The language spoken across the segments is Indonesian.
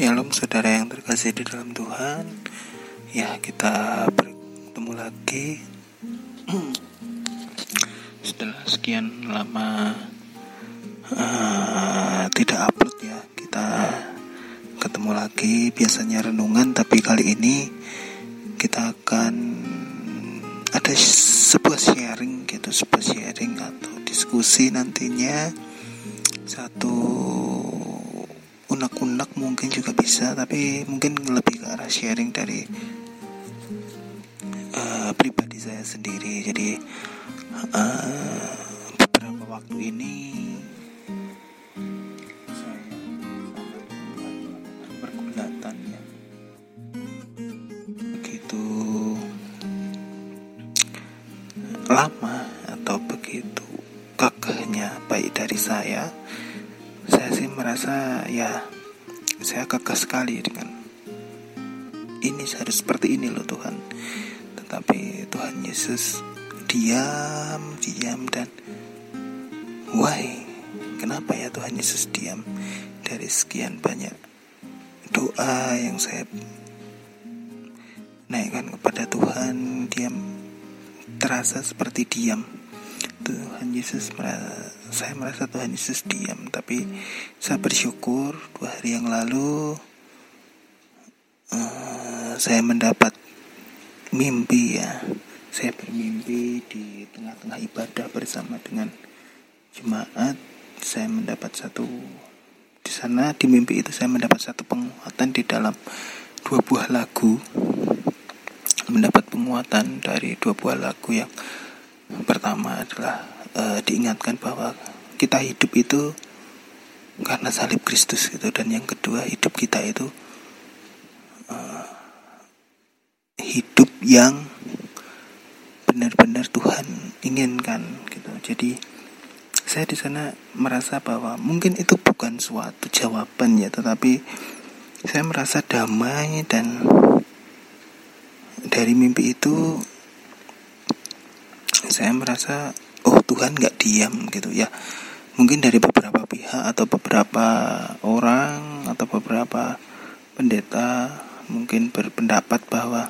Shalom saudara yang terkasih di dalam Tuhan. Ya, kita bertemu lagi setelah sekian lama tidak upload ya. Kita ketemu lagi, biasanya renungan, tapi kali ini kita akan ada sebuah sharing atau diskusi nantinya. Satu unek-unek mungkin juga bisa, tapi mungkin lebih ke arah sharing dari pribadi saya sendiri. Jadi beberapa waktu ini lama atau begitu kekehnya baik dari saya sih merasa ya saya kekeh sekali dengan ini, harus seperti ini loh Tuhan. Tetapi Tuhan Yesus diam dan why, kenapa ya Tuhan Yesus diam dari sekian banyak doa yang saya naikkan kepada Tuhan? Diam, terasa seperti diam Tuhan Yesus. Saya merasa Tuhan Yesus diam, tapi saya bersyukur 2 hari yang lalu saya mendapat mimpi ya. Saya bermimpi di tengah-tengah ibadah bersama dengan jemaat. Saya mendapat satu di sana, di mimpi itu saya mendapat satu penguatan di dalam 2 buah lagu. Mendapat penguatan dari 2 buah lagu. Yang pertama adalah diingatkan bahwa kita hidup itu karena salib Kristus gitu, dan yang kedua hidup kita itu hidup yang benar-benar Tuhan inginkan gitu. Jadi saya di sana merasa bahwa mungkin itu bukan suatu jawaban ya, tetapi saya merasa damai. Dan dari mimpi itu saya merasa oh Tuhan gak diam gitu ya. Mungkin dari beberapa pihak atau beberapa orang atau beberapa pendeta mungkin berpendapat bahwa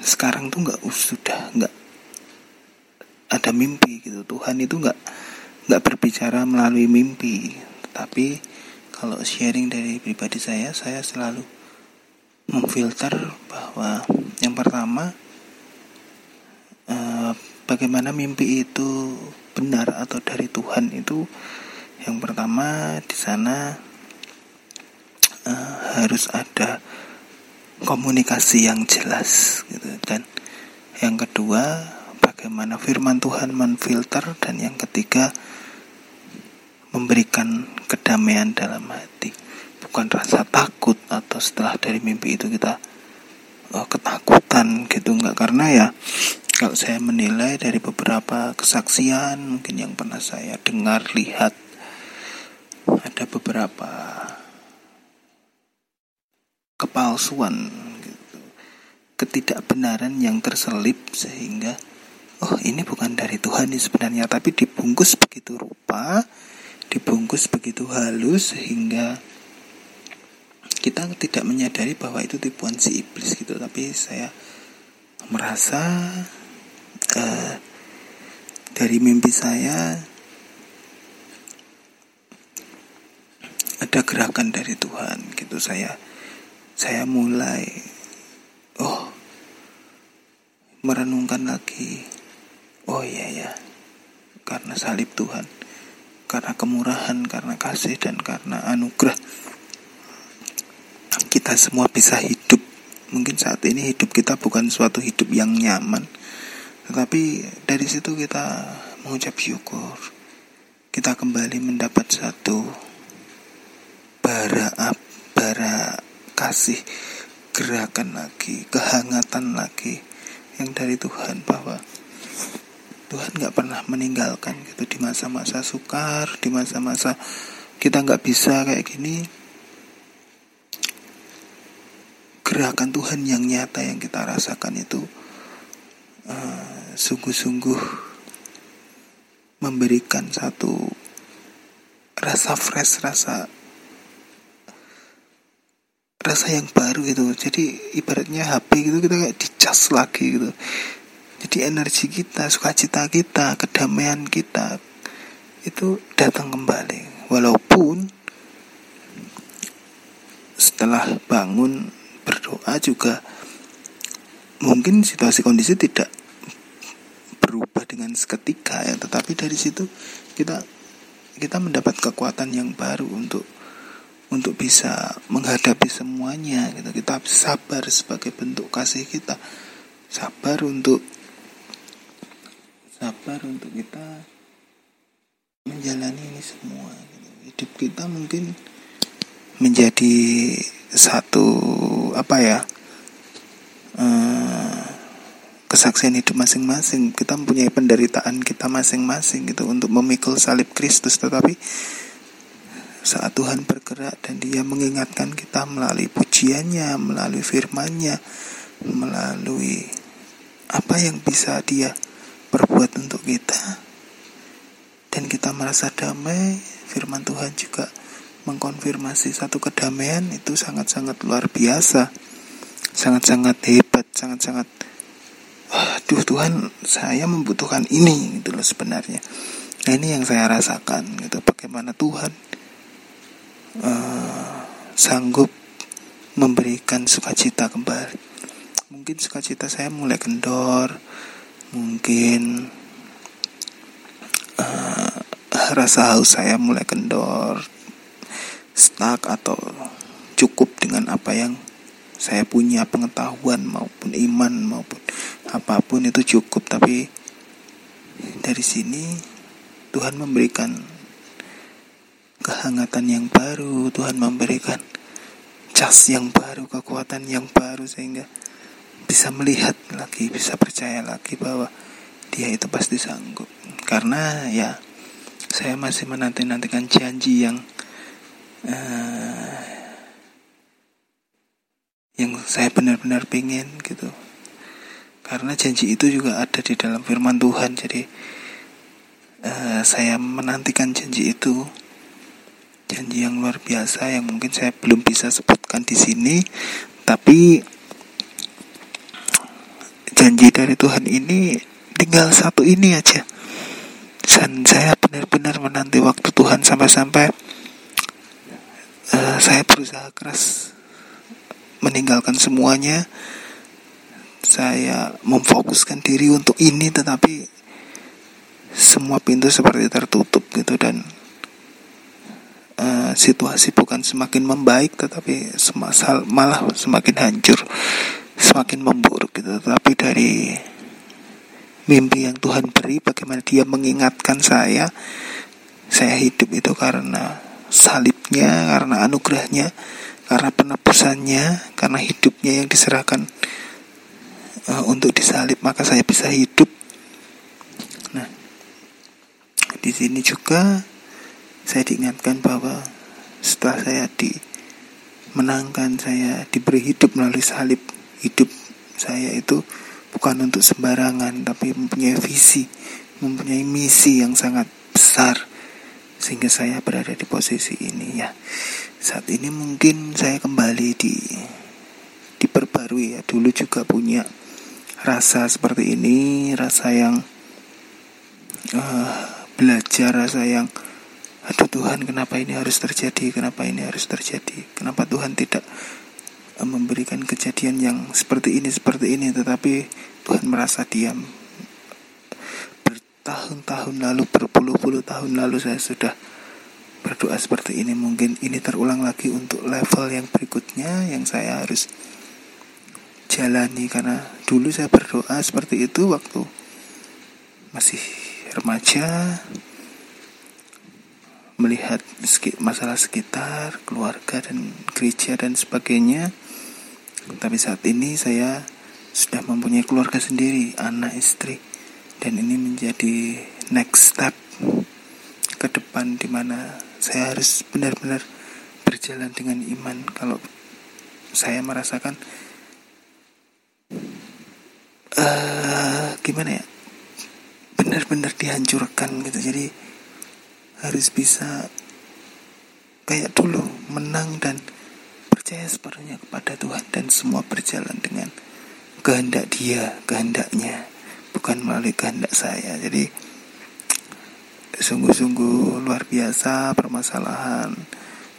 sekarang tuh sudah gak ada mimpi gitu. Tuhan itu gak berbicara melalui mimpi. Tetapi kalau sharing dari pribadi saya selalu memfilter bahwa yang pertama bagaimana mimpi itu benar atau dari Tuhan itu, yang pertama di sana harus ada komunikasi yang jelas gitu. Dan yang kedua bagaimana firman Tuhan memfilter, dan yang ketiga memberikan kedamaian dalam hati. Bukan rasa takut atau setelah dari mimpi itu kita ketakutan gitu, enggak. Karena ya kalau saya menilai dari beberapa kesaksian mungkin yang pernah saya dengar, lihat, ada beberapa kepalsuan gitu, ketidakbenaran yang terselip, sehingga oh ini bukan dari Tuhan ini sebenarnya, tapi dibungkus begitu rupa, dibungkus begitu halus, sehingga kita tidak menyadari bahwa itu tipuan si iblis gitu. Tapi saya merasa dari mimpi saya ada gerakan dari Tuhan gitu. Saya mulai merenungkan lagi. Oh iya karena salib Tuhan, karena kemurahan, karena kasih, dan karena anugerah kita semua bisa hidup. Mungkin saat ini hidup kita bukan suatu hidup yang nyaman, tetapi dari situ kita mengucap syukur. Kita kembali mendapat satu bara kasih, gerakan lagi, kehangatan lagi yang dari Tuhan, bahwa Tuhan gak pernah meninggalkan gitu. Di masa-masa sukar, di masa-masa kita gak bisa kayak gini, gerakan Tuhan yang nyata yang kita rasakan itu sungguh-sungguh memberikan satu rasa fresh, rasa rasa yang baru gitu. Jadi ibaratnya HP gitu kita kayak dicas lagi gitu. Jadi energi kita, sukacita kita, kedamaian kita itu datang kembali. Walaupun setelah bangun berdoa juga mungkin situasi kondisi tidak berubah dengan seketika ya, tetapi dari situ kita mendapat kekuatan yang baru untuk bisa menghadapi semuanya gitu. Kita sabar sebagai bentuk kasih kita, sabar untuk kita menjalani ini semua gitu. Hidup kita mungkin menjadi satu kesaksian hidup masing-masing. Kita mempunyai penderitaan kita masing-masing gitu untuk memikul salib Kristus, tetapi saat Tuhan bergerak dan Dia mengingatkan kita melalui pujiannya, melalui firman-Nya, melalui apa yang bisa Dia perbuat untuk kita, dan kita merasa damai. Firman Tuhan juga mengkonfirmasi satu kedamaian itu sangat-sangat luar biasa, sangat-sangat hebat, sangat-sangat aduh Tuhan, saya membutuhkan ini gitu loh sebenarnya. Nah, ini yang saya rasakan gitu, bagaimana Tuhan sanggup memberikan sukacita kembali. Mungkin sukacita saya mulai kendor, mungkin rasa haus saya mulai kendor, stuck atau cukup dengan apa yang saya punya, pengetahuan maupun iman maupun apapun itu cukup. Tapi dari sini Tuhan memberikan kehangatan yang baru, Tuhan memberikan cas yang baru, kekuatan yang baru, sehingga bisa melihat lagi, bisa percaya lagi bahwa Dia itu pasti sanggup. Karena ya saya masih menanti-nantikan janji yang saya benar-benar pengen gitu. Karena janji itu juga ada di dalam firman Tuhan. Jadi saya menantikan janji itu, janji yang luar biasa yang mungkin saya belum bisa sebutkan di sini, tapi janji dari Tuhan ini tinggal satu ini aja. Dan saya benar-benar menanti waktu Tuhan sampai-sampai saya berusaha keras meninggalkan semuanya. Saya memfokuskan diri untuk ini, tetapi semua pintu seperti tertutup gitu, dan situasi bukan semakin membaik, tetapi malah semakin hancur, semakin memburuk gitu. Tapi dari mimpi yang Tuhan beri, bagaimana Dia mengingatkan saya hidup itu karena salibnya, karena anugerahnya, karena penebusannya, karena hidupnya yang diserahkan untuk disalib, maka saya bisa hidup. Nah, di sini juga saya diingatkan bahwa setelah saya dimenangkan, saya diberi hidup melalui salib. Hidup saya itu bukan untuk sembarangan, tapi mempunyai visi, mempunyai misi yang sangat besar, sehingga saya berada di posisi ini ya. Saat ini mungkin saya kembali diperbarui ya. Dulu juga punya rasa seperti ini, rasa yang belajar, rasa yang aduh Tuhan, kenapa ini harus terjadi, kenapa Tuhan tidak memberikan kejadian yang seperti ini, tetapi Tuhan merasa diam. Bertahun-tahun lalu, berpuluh-puluh tahun lalu saya sudah berdoa seperti ini, mungkin ini terulang lagi untuk level yang berikutnya yang saya harus jalani. Karena dulu saya berdoa seperti itu waktu masih remaja, melihat masalah sekitar, keluarga dan gereja dan sebagainya. Tapi saat ini saya sudah mempunyai keluarga sendiri, anak, istri, dan ini menjadi next step ke depan, di mana saya harus benar-benar berjalan dengan iman. Kalau saya merasakan benar-benar dihancurkan gitu, jadi harus bisa kayak dulu menang dan percaya sepenuhnya kepada Tuhan dan semua berjalan dengan kehendak Dia, kehendaknya, bukan melalui kehendak saya. Jadi sungguh-sungguh luar biasa permasalahan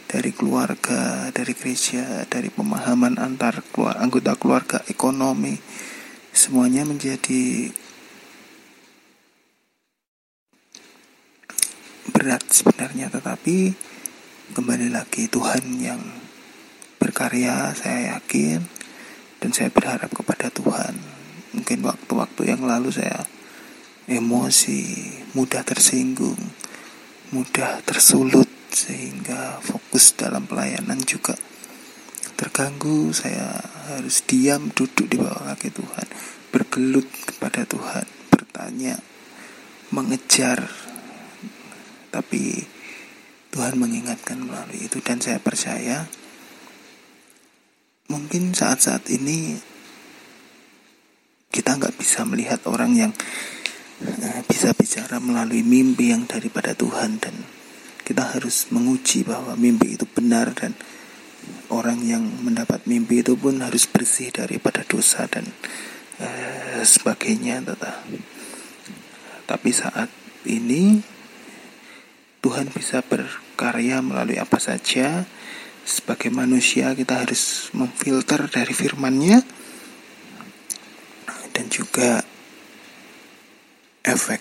dari keluarga, dari gereja, dari pemahaman antar anggota keluarga, ekonomi, semuanya menjadi berat sebenarnya. Tetapi kembali lagi Tuhan yang berkarya, saya yakin, dan saya berharap kepada Tuhan. Mungkin waktu-waktu yang lalu saya emosi, mudah tersinggung, mudah tersulut, sehingga fokus dalam pelayanan juga terganggu. Saya harus diam, duduk di bawah kaki Tuhan, bergelut kepada Tuhan, bertanya, mengejar. Tapi Tuhan mengingatkan melalui itu, dan saya percaya mungkin saat-saat ini kita nggak bisa melihat orang yang bisa bicara melalui mimpi yang daripada Tuhan, dan kita harus menguji bahwa mimpi itu benar, dan orang yang mendapat mimpi itu pun harus bersih daripada dosa dan sebagainya. Tapi saat ini Tuhan bisa berkarya melalui apa saja. Sebagai manusia kita harus memfilter dari firman-Nya, dan juga efek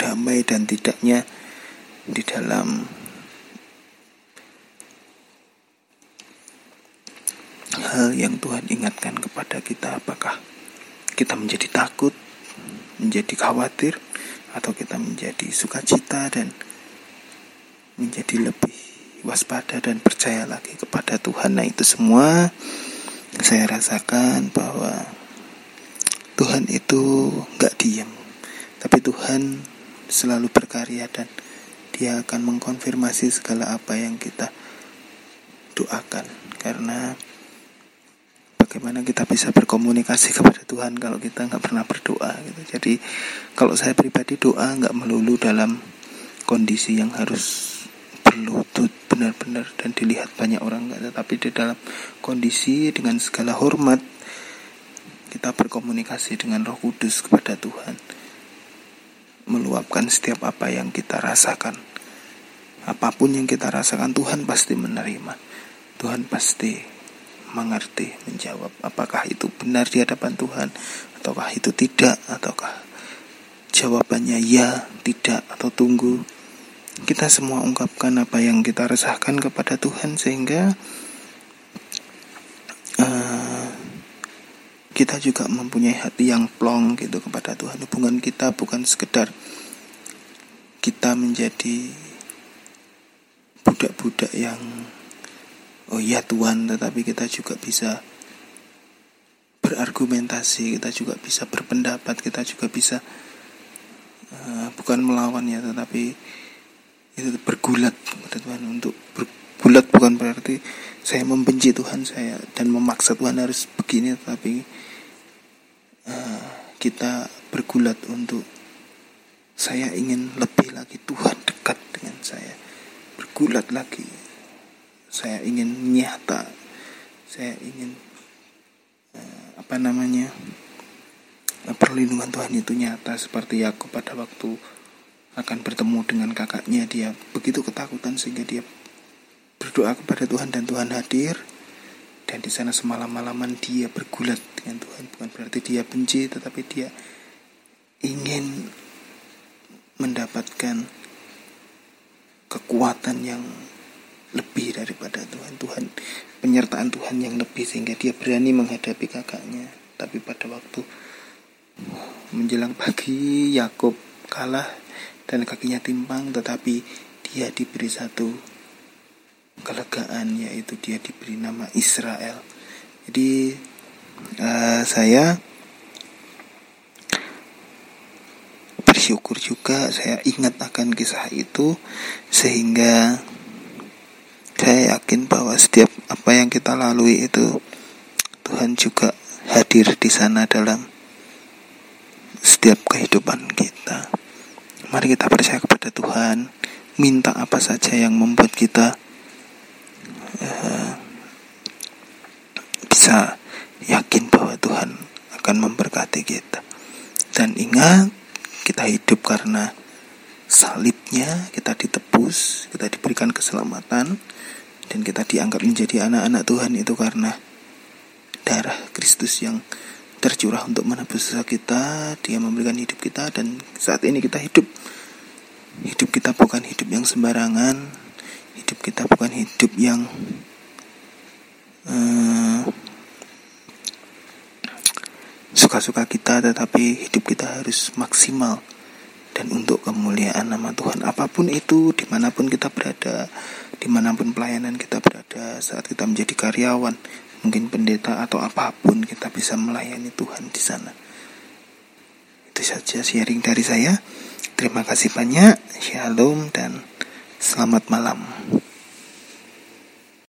damai dan tidaknya di dalam hal yang Tuhan ingatkan kepada kita. Apakah kita menjadi takut, menjadi khawatir, atau kita menjadi sukacita dan menjadi lebih waspada dan percaya lagi kepada Tuhan. Nah, itu semua saya rasakan bahwa Tuhan itu gak diam, tapi Tuhan selalu berkarya, dan Dia akan mengkonfirmasi segala apa yang kita doakan. Karena bagaimana kita bisa berkomunikasi kepada Tuhan kalau kita gak pernah berdoa gitu. Jadi kalau saya pribadi, doa gak melulu dalam kondisi yang harus berlutut benar-benar dan dilihat banyak orang, gak, tetapi di dalam kondisi dengan segala hormat kita berkomunikasi dengan Roh Kudus kepada Tuhan, meluapkan setiap apa yang kita rasakan. Apapun yang kita rasakan, Tuhan pasti menerima, Tuhan pasti mengerti, menjawab apakah itu benar di hadapan Tuhan, ataukah itu tidak, ataukah jawabannya ya, tidak, atau tunggu. Kita semua ungkapkan apa yang kita resahkan kepada Tuhan, sehingga kita juga mempunyai hati yang plong gitu kepada Tuhan. Hubungan kita bukan sekedar kita menjadi budak-budak yang oh ya Tuhan, tetapi kita juga bisa berargumentasi, kita juga bisa berpendapat, kita juga bisa bukan melawan ya, tetapi itu bergulat kepada Tuhan. Untuk bergulat bukan berarti saya membenci Tuhan saya dan memaksa Tuhan harus begini, tetapi kita bergulat untuk saya ingin lebih lagi, Tuhan dekat dengan saya, bergulat lagi, saya ingin nyata, saya ingin perlindungan Tuhan itu nyata. Seperti Yakub pada waktu akan bertemu dengan kakaknya, dia begitu ketakutan sehingga dia berdoa kepada Tuhan, dan Tuhan hadir. Dan di sana semalam-malaman dia bergulat dengan Tuhan. Bukan berarti dia benci, tetapi dia ingin mendapatkan kekuatan yang lebih daripada Tuhan, penyertaan Tuhan yang lebih, sehingga dia berani menghadapi kakaknya. Tapi pada waktu menjelang pagi, Yakub kalah dan kakinya timpang, tetapi dia diberi satu kelegaan, yaitu dia diberi nama Israel. Jadi saya bersyukur juga, saya ingat akan kisah itu, sehingga saya yakin bahwa setiap apa yang kita lalui itu Tuhan juga hadir di sana dalam setiap kehidupan kita. Mari kita percaya kepada Tuhan, minta apa saja yang membuat kita hati kita. Dan ingat, kita hidup karena salibnya, kita ditebus, kita diberikan keselamatan, dan kita dianggap menjadi anak-anak Tuhan itu karena darah Kristus yang tercurah untuk menebus dosa kita. Dia memberikan hidup kita, dan saat ini kita hidup. Hidup kita bukan hidup yang sembarangan. Hidup kita bukan hidup yang suka-suka kita, tetapi hidup kita harus maksimal dan untuk kemuliaan nama Tuhan. Apapun itu, dimanapun kita berada, dimanapun pelayanan kita berada, saat kita menjadi karyawan, mungkin pendeta atau apapun, kita bisa melayani Tuhan di sana. Itu saja sharing dari saya. Terima kasih banyak. Shalom dan selamat malam.